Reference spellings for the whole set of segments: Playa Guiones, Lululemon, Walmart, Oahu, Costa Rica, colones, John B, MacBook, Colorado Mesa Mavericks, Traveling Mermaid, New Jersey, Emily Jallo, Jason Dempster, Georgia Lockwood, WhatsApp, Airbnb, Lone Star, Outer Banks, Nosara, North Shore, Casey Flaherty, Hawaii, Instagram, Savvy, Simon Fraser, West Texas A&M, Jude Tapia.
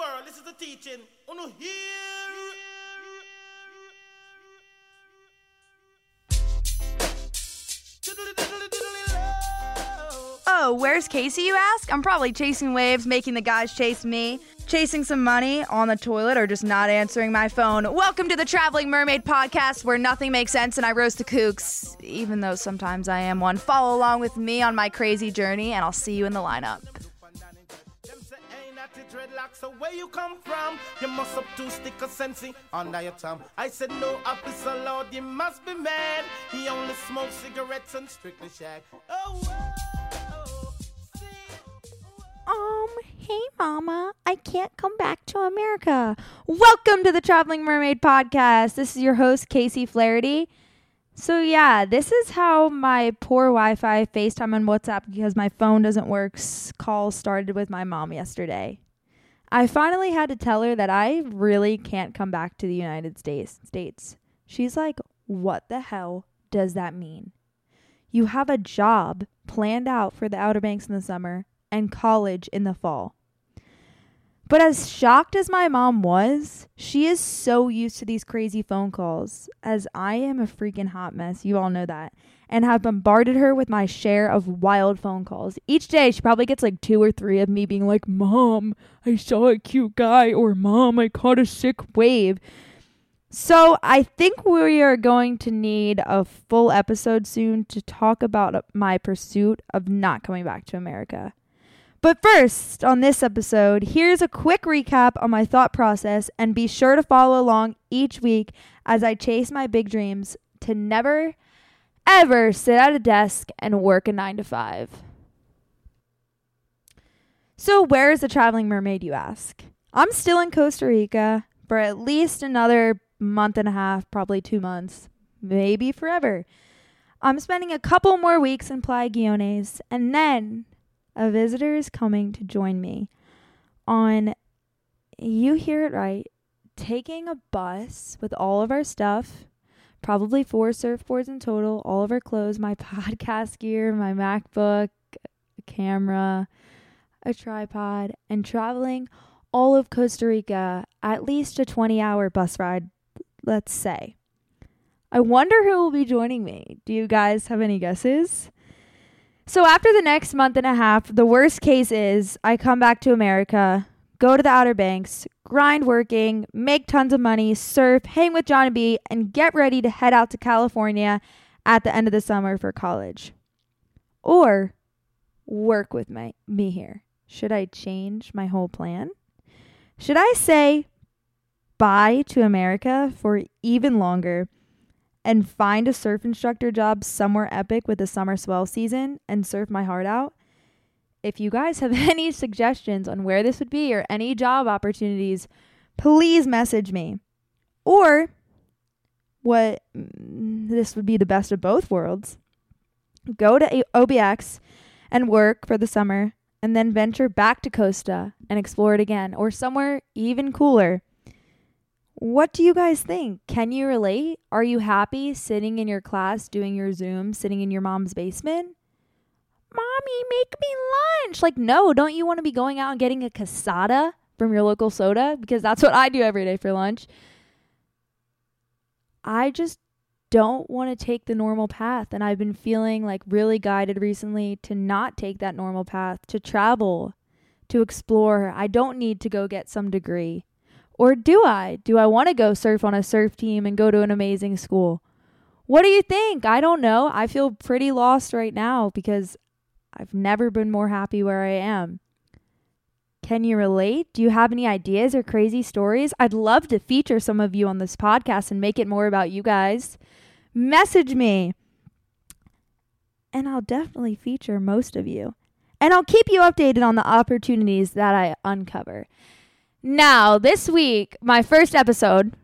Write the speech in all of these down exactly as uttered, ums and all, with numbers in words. world, this is the teaching. Uno hear. Oh, where's Casey, you ask? I'm probably chasing waves, making the guys chase me, chasing some money, on the toilet, or just not answering my phone. Welcome to the Traveling Mermaid podcast, where nothing makes sense and I roast the kooks, even though sometimes I am one. Follow along with me on my crazy journey, and I'll see you in the lineup. So where you come from, you must have two stick of sensei under your tongue. I said no, officer Lord, you must be mad. He only smokes cigarettes and strictly shag. Oh, whoa, whoa. Um, hey mama, I can't come back to America. Welcome to the Traveling Mermaid Podcast. This is your host, Casey Flaherty. So yeah, this is how my poor Wi-Fi, FaceTime and WhatsApp, because my phone doesn't work, call started with my mom yesterday. I finally had to tell her that I really can't come back to the United States. She's like, what the hell does that mean? You have a job planned out for the Outer Banks in the summer and college in the fall. But as shocked as my mom was, she is so used to these crazy phone calls, as I am a freaking hot mess, you all know that, and have bombarded her with my share of wild phone calls. Each day, she probably gets like two or three of me being like, Mom, I saw a cute guy, or Mom, I caught a sick wave. So I think we are going to need a full episode soon to talk about my pursuit of not coming back to America. But first, on this episode, here's a quick recap on my thought process, and be sure to follow along each week as I chase my big dreams to never, ever sit at a desk and work a nine to five. So where is the Traveling Mermaid, you ask? I'm still in Costa Rica for at least another month and a half, probably two months, maybe forever. I'm spending a couple more weeks in Playa Guiones, and then a visitor is coming to join me on, you hear it right, taking a bus with all of our stuff, probably four surfboards in total, all of our clothes, my podcast gear, my MacBook, a camera, a tripod, and traveling all of Costa Rica, at least a twenty-hour bus ride, let's say. I wonder who will be joining me. Do you guys have any guesses? So after the next month and a half, the worst case is I come back to America, go to the Outer Banks, grind working, make tons of money, surf, hang with John B, and get ready to head out to California at the end of the summer for college. Or work with my, me here. Should I change my whole plan? Should I say bye to America for even longer and find a surf instructor job somewhere epic with the summer swell season and surf my heart out? If you guys have any suggestions on where this would be or any job opportunities, please message me. Or what, this would be the best of both worlds. Go to O B X and work for the summer and then venture back to Costa and explore it again, or somewhere even cooler. What do you guys think? Can you relate? Are you happy sitting in your class, doing your Zoom, sitting in your mom's basement? Mommy, make me lunch. Like, no, don't you want to be going out and getting a casada from your local soda? Because that's what I do every day for lunch. I just don't want to take the normal path. And I've been feeling like really guided recently to not take that normal path, to travel, to explore. I don't need to go get some degree. Or do I? Do I want to go surf on a surf team and go to an amazing school? What do you think? I don't know. I feel pretty lost right now because I've never been more happy where I am. Can you relate? Do you have any ideas or crazy stories? I'd love to feature some of you on this podcast and make it more about you guys. Message me. And I'll definitely feature most of you. And I'll keep you updated on the opportunities that I uncover. Now, this week, my first episode,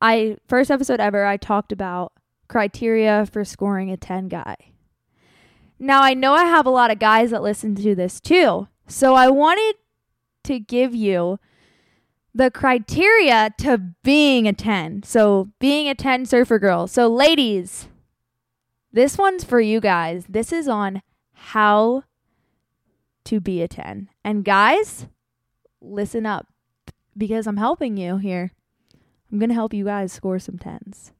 I first episode ever, I talked about criteria for scoring a ten guy. Now, I know I have a lot of guys that listen to this too, so I wanted to give you the criteria to being a ten. So, being a ten surfer girl. So, ladies, this one's for you guys. This is on how to be a ten. And guys, listen up. because I'm helping you here. I'm going to help you guys score some tens.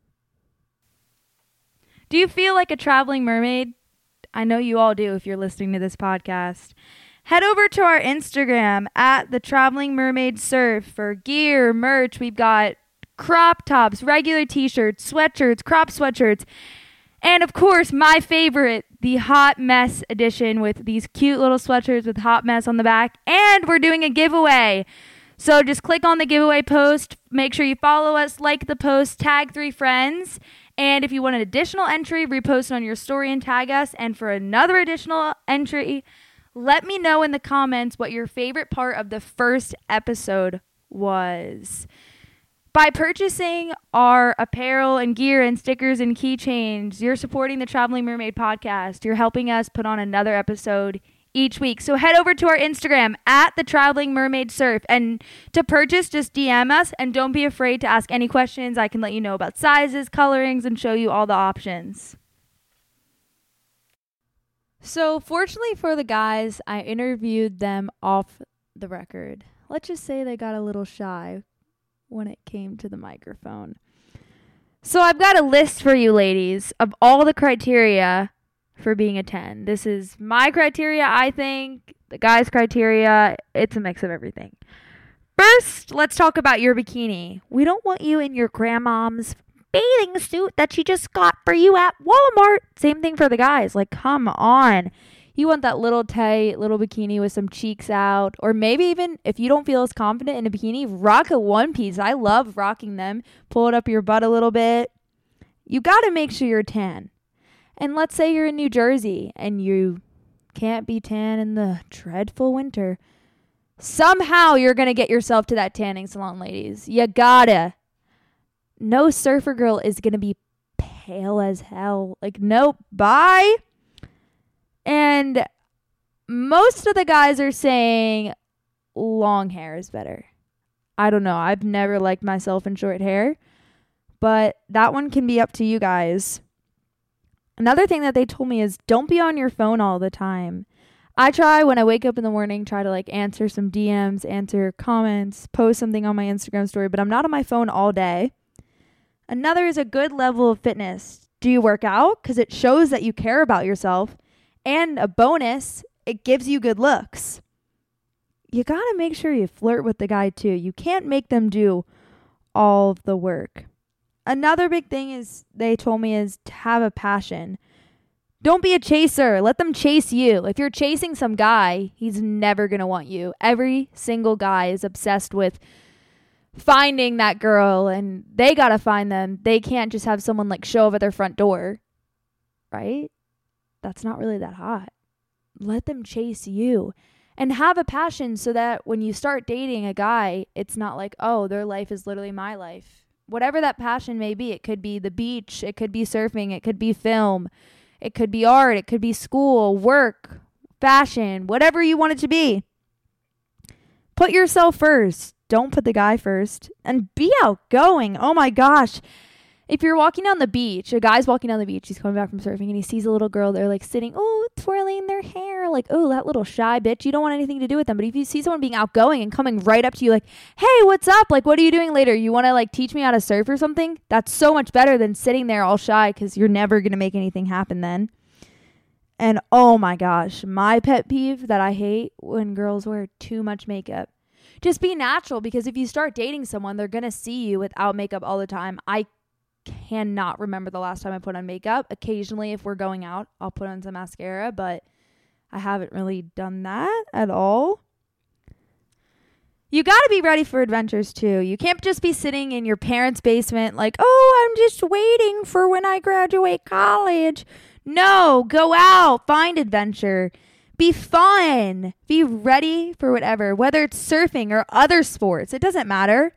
Do you feel like a traveling mermaid? I know you all do if you're listening to this podcast. Head over to our Instagram at the Traveling Mermaid Surf for gear, merch. We've got crop tops, regular t-shirts, sweatshirts, crop sweatshirts, and of course, my favorite, the hot mess edition with these cute little sweatshirts with hot mess on the back. And we're doing a giveaway. So just click on the giveaway post. Make sure you follow us, like the post, tag three friends. And if you want an additional entry, repost on your story and tag us. And for another additional entry, let me know in the comments what your favorite part of the first episode was. By purchasing our apparel and gear and stickers and keychains, you're supporting the Traveling Mermaid podcast. You're helping us put on another episode each week. So head over to our Instagram at the Traveling Mermaid Surf. And to purchase, just D M us. And don't be afraid to ask any questions. I can let you know about sizes, colorings, and show you all the options. So fortunately for the guys, I interviewed them off the record. Let's just say they got a little shy when it came to the microphone. So I've got a list for you ladies of all the criteria for being a ten. This is my criteria, I think, the guy's criteria. It's a mix of everything. First, let's talk about your bikini. We don't want you in your grandmom's bathing suit that she just got for you at Walmart. Same thing for the guys. Like, come on. You want that little tight little bikini with some cheeks out, or maybe even if you don't feel as confident in a bikini, rock a one piece. I love rocking them. Pull it up your butt a little bit. You got to make sure you're tan. And let's say you're in New Jersey and you can't be tan in the dreadful winter. Somehow you're going to get yourself to that tanning salon, ladies. You gotta. No surfer girl is going to be pale as hell. Like, nope. Bye. And most of the guys are saying long hair is better. I don't know. I've never liked myself in short hair, but that one can be up to you guys. Another thing that they told me is don't be on your phone all the time. I try when I wake up in the morning, try to like answer some D Ms, answer comments, post something on my Instagram story, but I'm not on my phone all day. Another is a good level of fitness. Do you work out? Because it shows that you care about yourself. And a bonus, it gives you good looks. You got to make sure you flirt with the guy too. You can't make them do all of the work. Another big thing is they told me is to have a passion. Don't be a chaser. Let them chase you. If you're chasing some guy, he's never going to want you. Every single guy is obsessed with finding that girl, and they got to find them. They can't just have someone like show up at their front door, right? That's not really that hot. Let them chase you and have a passion so that when you start dating a guy, it's not like, oh, their life is literally my life. Whatever that passion may be, it could be the beach, it could be surfing, it could be film, it could be art, it could be school, work, fashion, whatever you want it to be. Put yourself first. Don't put the guy first. And be outgoing. Oh my gosh. If you're walking down the beach, a guy's walking down the beach, he's coming back from surfing, and he sees a little girl, they're like sitting, oh, twirling their hair, like, oh, that little shy bitch, you don't want anything to do with them. But if you see someone being outgoing and coming right up to you like, hey, what's up? Like, what are you doing later? You want to like teach me how to surf or something? That's so much better than sitting there all shy, because you're never going to make anything happen then. And oh my gosh, my pet peeve that I hate when girls wear too much makeup. Just be natural, because if you start dating someone, they're going to see you without makeup all the time. I cannot remember the last time I put on makeup. Occasionally, if we're going out, I'll put on some mascara, but I haven't really done that at all. You got to be ready for adventures too. You can't just be sitting in your parents' basement like, oh, I'm just waiting for when I graduate college. No, go out, find adventure, be fun, be ready for whatever, whether it's surfing or other sports, it doesn't matter.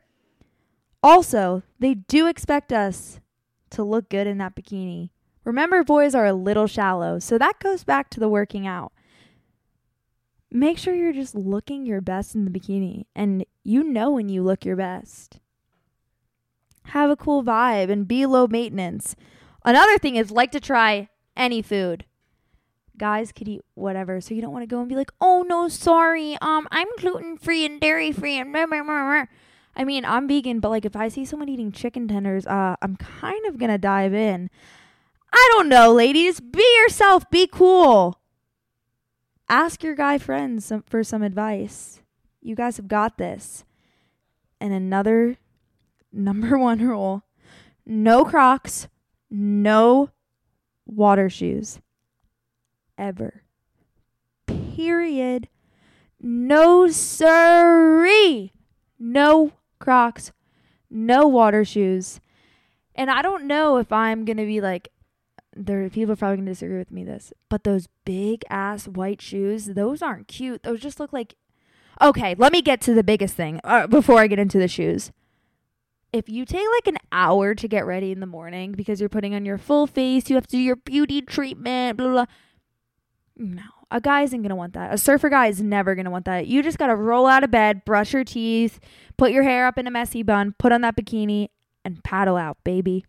Also, they do expect us to look good in that bikini. Remember, boys are a little shallow, so that goes back to the working out. Make sure you're just looking your best in the bikini, and you know when you look your best. Have a cool vibe and be low maintenance. Another thing is like to try any food. guys could eat whatever, so you don't want to go and be like, oh no, sorry, um, I'm gluten free and dairy free and blah, blah, blah, blah. I mean, I'm vegan, but like if I see someone eating chicken tenders, uh, I'm kind of gonna dive in. I don't know, ladies. Be yourself. Be cool. Ask your guy friends some, for some advice. You guys have got this. And another number one rule: no Crocs, no water shoes. Ever. Period. No siree. No Crocs, no water shoes. And I don't know if I'm going to be like, there are people are probably going to disagree with me this, but those big ass white shoes, those aren't cute. Those just look like, okay, let me get to the biggest thing uh, before I get into the shoes. If you take like an hour to get ready in the morning because you're putting on your full face, you have to do your beauty treatment, blah, blah, blah. No, a guy isn't going to want that. A surfer guy is never going to want that. You just got to roll out of bed, brush your teeth, put your hair up in a messy bun, put on that bikini, and paddle out, baby.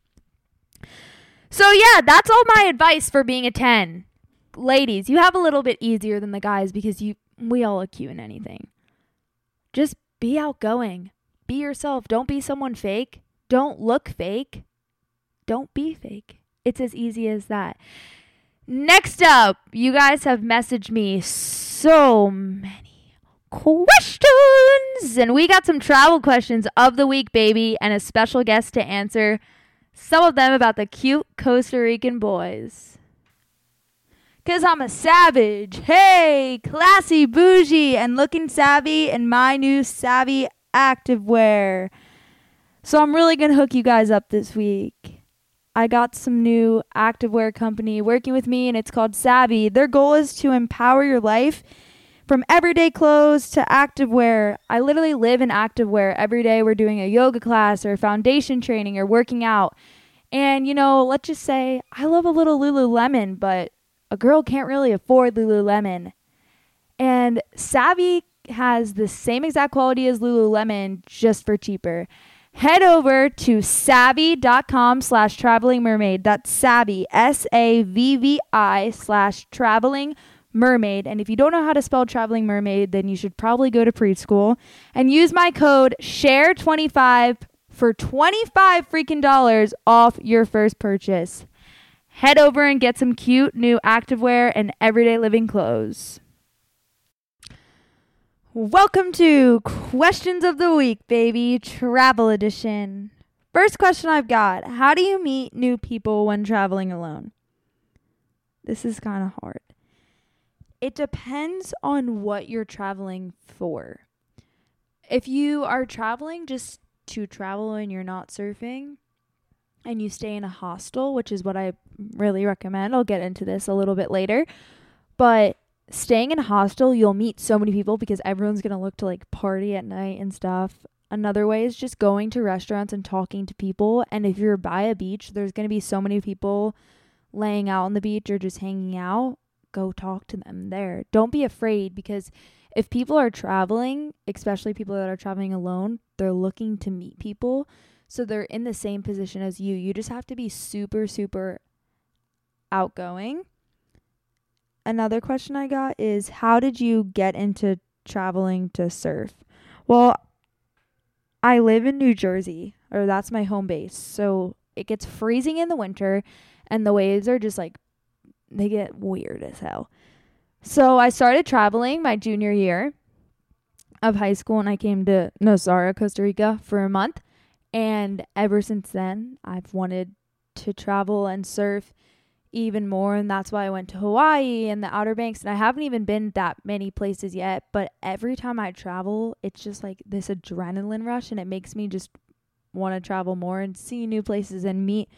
So yeah, that's all my advice for being a ten. Ladies, you have a little bit easier than the guys because you we all look cute in anything. Just be outgoing. Be yourself. Don't be someone fake. Don't look fake. Don't be fake. It's as easy as that. Next up, you guys have messaged me so many questions, and we got some travel questions of the week, baby, and a special guest to answer some of them about the cute Costa Rican boys. Because I'm a savage, hey, classy, bougie, and looking savvy in my new Savvy activewear. So I'm really going to hook you guys up this week. I got some new activewear company working with me, and it's called Savvy. Their goal is to empower your life from everyday clothes to activewear. I literally live in activewear. Every day we're doing a yoga class or foundation training or working out. And, you know, let's just say I love a little Lululemon, but a girl can't really afford Lululemon. And Savvy has the same exact quality as Lululemon, just for cheaper. Head over to savvy.com slash traveling mermaid. That's savvy, S A V V I slash traveling mermaid. And if you don't know how to spell traveling mermaid, then you should probably go to preschool and use my code share twenty-five for twenty-five freaking dollars off your first purchase. Head over and get some cute new activewear and everyday living clothes. Welcome to Questions of the Week, baby, travel edition. First question I've got: how do you meet new people when traveling alone? This is kind of hard. It depends on what you're traveling for. If you are traveling just to travel and you're not surfing and you stay in a hostel, which is what I really recommend, I'll get into this a little bit later, but staying in a hostel, you'll meet so many people because everyone's going to look to like party at night and stuff. Another way is just going to restaurants and talking to people. And if you're by a beach, there's going to be so many people laying out on the beach or just hanging out. Go talk to them there. Don't be afraid, because if people are traveling, especially people that are traveling alone, they're looking to meet people. So they're in the same position as you. You just have to be super, super outgoing. Another question I got is, how did you get into traveling to surf? Well, I live in New Jersey, or that's my home base. So it gets freezing in the winter, and the waves are just like, they get weird as hell. So I started traveling my junior year of high school, and I came to Nosara, Costa Rica for a month. And ever since then, I've wanted to travel and surf even more, and that's why I went to Hawaii and the Outer Banks, and I haven't even been that many places yet, but every time I travel, it's just like this adrenaline rush, and it makes me just want to travel more and see new places and meet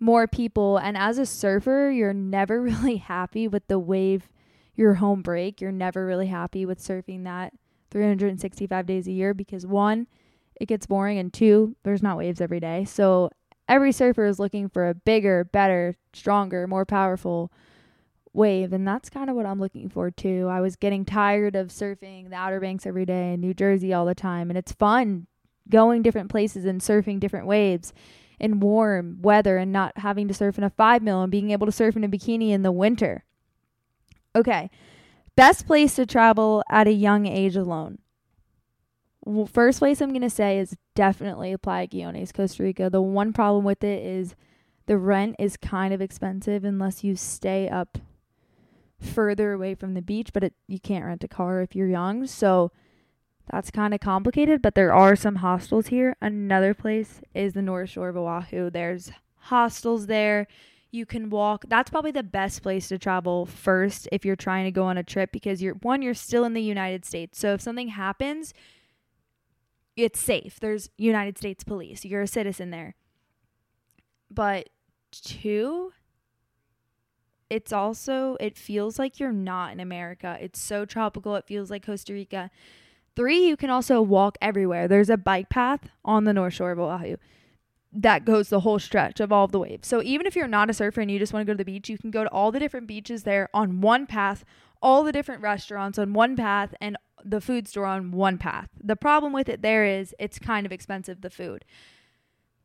more people. And as a surfer, you're never really happy with the wave, your home break. You're never really happy with surfing that three hundred sixty-five days a year, because one, it gets boring, and two, there's not waves every day. So every surfer is looking for a bigger, better, stronger, more powerful wave. And that's kind of what I'm looking for too. I was getting tired of surfing the Outer Banks every day and New Jersey all the time. And it's fun going different places and surfing different waves in warm weather and not having to surf in a five mil and being able to surf in a bikini in the winter. Okay. Best place to travel at a young age alone. Well, first place I'm going to say is definitely Playa Guiones, Costa Rica. The one problem with it is the rent is kind of expensive unless you stay up further away from the beach, but it, you can't rent a car if you're young, so that's kind of complicated, but there are some hostels here. Another place is the North Shore of Oahu. There's hostels there. You can walk. That's probably the best place to travel first if you're trying to go on a trip because, you're one, you're still in the United States, so if something happens, it's safe. There's United States police. You're a citizen there. But two, it's also, it feels like you're not in America. It's so tropical. It feels like Costa Rica. Three, you can also walk everywhere. There's a bike path on the North Shore of Oahu that goes the whole stretch of all of the waves. So even if you're not a surfer and you just want to go to the beach, you can go to all the different beaches there on one path, all the different restaurants on one path, and the food store on one path. The problem with it there is it's kind of expensive, the food.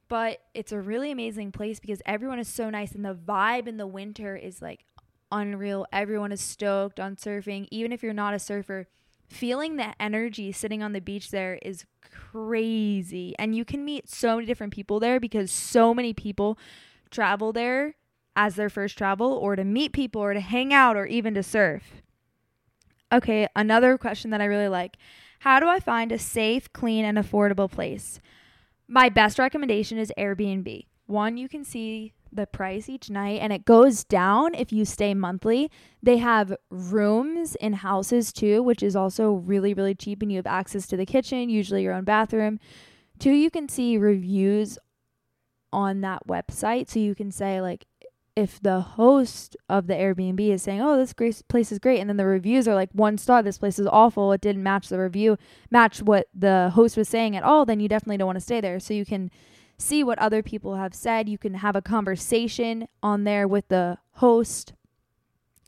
But it's a really amazing place because everyone is so nice and the vibe in the winter is like unreal. Everyone is stoked on surfing. Even if you're not a surfer, feeling the energy sitting on the beach there is crazy. And you can meet so many different people there because so many people travel there as their first travel or to meet people or to hang out or even to surf. Okay, another question that I really like. How do I find a safe, clean, and affordable place? My best recommendation is Airbnb. One, you can see the price each night, and it goes down if you stay monthly. They have rooms in houses too, which is also really, really cheap, and you have access to the kitchen, usually your own bathroom. Two, you can see reviews on that website, so you can say, like, if the host of the Airbnb is saying, oh, this great place is great, and then the reviews are like one star, this place is awful, it didn't match the review, match what the host was saying at all, then you definitely don't want to stay there. So you can see what other people have said. You can have a conversation on there with the host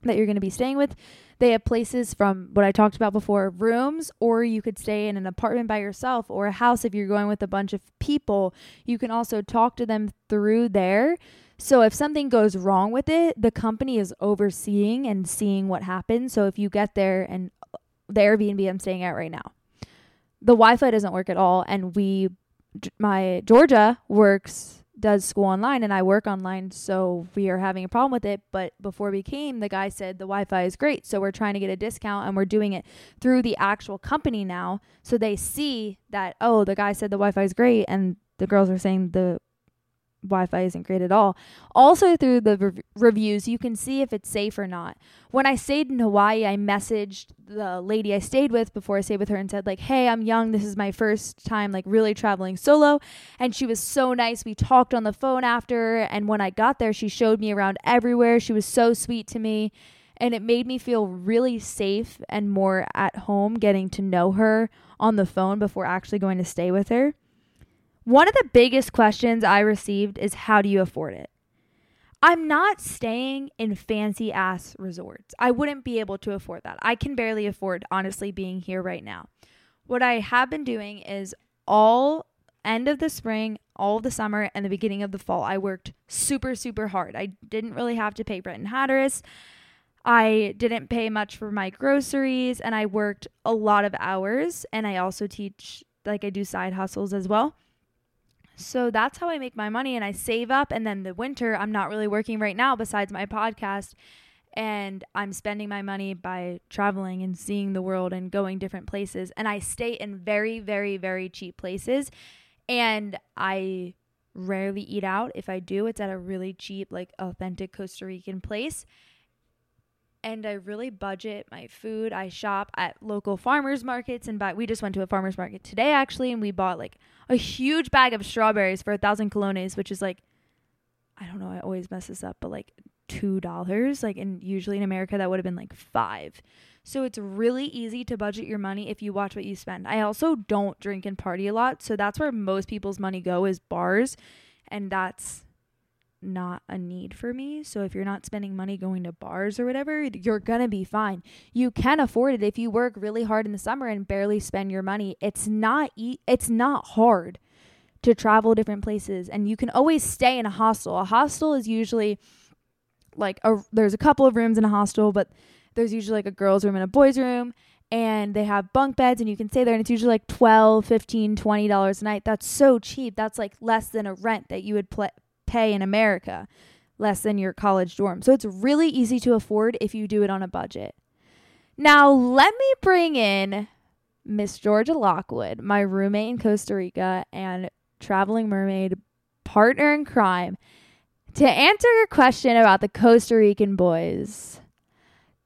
that you're going to be staying with. They have places from what I talked about before, rooms, or you could stay in an apartment by yourself or a house if you're going with a bunch of people. You can also talk to them through there. So if something goes wrong with it, the company is overseeing and seeing what happens. So if you get there, and the Airbnb I'm staying at right now, the Wi-Fi doesn't work at all. And we, my Georgia works, does school online, and I work online. So we are having a problem with it. But before we came, the guy said the Wi-Fi is great. So we're trying to get a discount, and we're doing it through the actual company now. So they see that, oh, the guy said the Wi-Fi is great, and the girls are saying the Wi-Fi isn't great at all. Also, through the re- reviews, you can see if it's safe or not. When I stayed in Hawaii, I messaged the lady I stayed with before I stayed with her and said, like, hey, I'm young. This is my first time, like, really traveling solo. And she was so nice. We talked on the phone after. And when I got there, she showed me around everywhere. She was so sweet to me. And it made me feel really safe and more at home getting to know her on the phone before actually going to stay with her. One of the biggest questions I received is, how do you afford it? I'm not staying in fancy ass resorts. I wouldn't be able to afford that. I can barely afford, honestly, being here right now. What I have been doing is all end of the spring, all of the summer, and the beginning of the fall, I worked super, super hard. I didn't really have to pay Brent and Hatteras. I didn't pay much for my groceries, and I worked a lot of hours, and I also teach, like, I do side hustles as well. So that's how I make my money, and I save up, and then the winter, I'm not really working right now besides my podcast, and I'm spending my money by traveling and seeing the world and going different places, and I stay in very, very, very cheap places, and I rarely eat out. If I do, it's at a really cheap, like, authentic Costa Rican place, and I really budget my food. I shop at local farmers markets and buy. We just went to a farmers market today, actually, and we bought, like, a huge bag of strawberries for a thousand colones, which is, like, I don't know, I always mess this up, but, like, two dollars. Like, and usually in America, that would have been, like, five. So it's really easy to budget your money if you watch what you spend. I also don't drink and party a lot, so that's where most people's money go, is bars, and that's not a need for me. So if you're not spending money going to bars or whatever, you're gonna be fine. You can afford it if you work really hard in the summer and barely spend your money. It's not e- it's not hard to travel different places, and you can always stay in a hostel. A hostel is usually like a, there's a couple of rooms in a hostel, but there's usually like a girls' room and a boys' room, and they have bunk beds and you can stay there, and it's usually like twelve, fifteen, twenty dollars a night. That's so cheap. That's like less than a rent that you would pl- pay in America, less than your college dorm. So it's really easy to afford if you do it on a budget. Now, let me bring in Miss Georgia Lockwood, my roommate in Costa Rica and Traveling Mermaid partner in crime, to answer your question about the Costa Rican boys.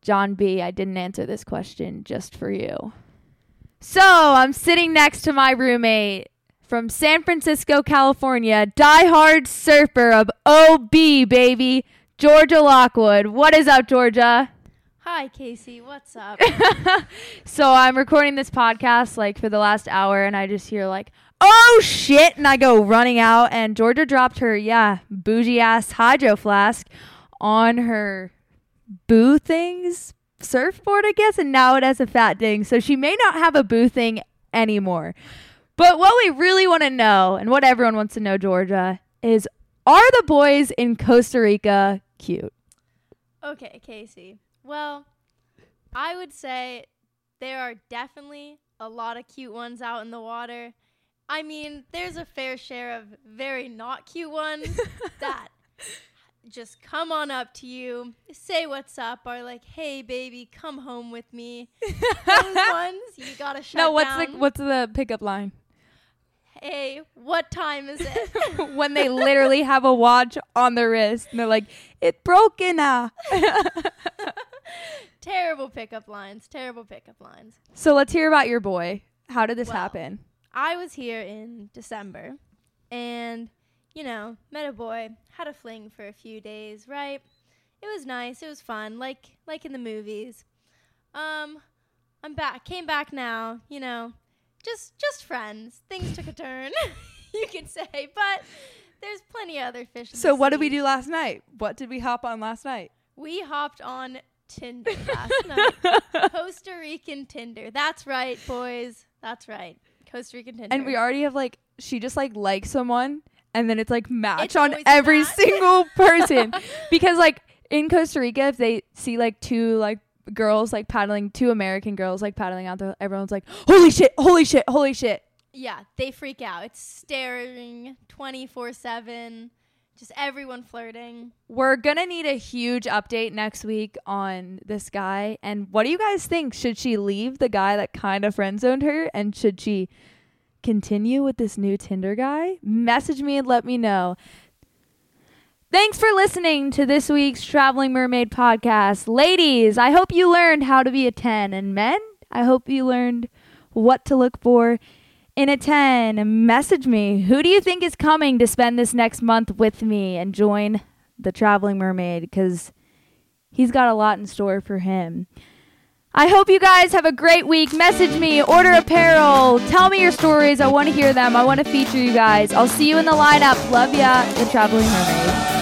John B., I didn't answer this question just for you. So I'm sitting next to my roommate from San Francisco, California, diehard surfer of O B, baby, Georgia Lockwood. What is up, Georgia? Hi, Casey. What's up? So I'm recording this podcast like for the last hour, and I just hear like, oh shit, and I go running out, and Georgia dropped her, yeah, bougie ass hydro flask on her boo things surfboard, I guess, and now it has a fat ding, so she may not have a boo thing anymore. But what we really want to know, and what everyone wants to know, Georgia, is are the boys in Costa Rica cute? Okay, Casey. Well, I would say there are definitely a lot of cute ones out in the water. I mean, there's a fair share of very not cute ones that just come on up to you, say what's up, or like, hey, baby, come home with me. Those ones, you got to shut down. No, what's down. the, what's the pickup line? Hey, what time is it? When they literally have a watch on their wrist, and they're like, it's broken now. Terrible pickup lines. Terrible pickup lines. So let's hear about your boy. How did this well, happen? I was here in December and, you know, met a boy, had a fling for a few days, right? It was nice. It was fun, like like in the movies. Um, I'm back. Came back now, you know, just just friends. Things took a turn, you could say, but there's plenty of other fish in the sea. So what did we do last night? What did we hop on last night? We hopped on Tinder last night. Costa Rican Tinder. That's right, boys. That's right. Costa Rican Tinder. And we already have like, she just like likes someone and then it's like match it's on every match. Single person. Because like in Costa Rica, if they see like two like girls like paddling, two American girls like paddling out there, everyone's like, holy shit, holy shit, holy shit. Yeah, they freak out. It's staring twenty-four seven. Just everyone flirting. We're going to need a huge update next week on this guy. And what do you guys think? Should she leave the guy that kind of friend-zoned her? And should she continue with this new Tinder guy? Message me and let me know. Thanks for listening to this week's Traveling Mermaid podcast. Ladies, I hope you learned how to be a ten. And men, I hope you learned what to look for in a ten. Message me. Who do you think is coming to spend this next month with me and join the Traveling Mermaid? Because he's got a lot in store for him. I hope you guys have a great week. Message me. Order apparel. Tell me your stories. I want to hear them. I want to feature you guys. I'll see you in the lineup. Love ya. The Traveling Mermaid.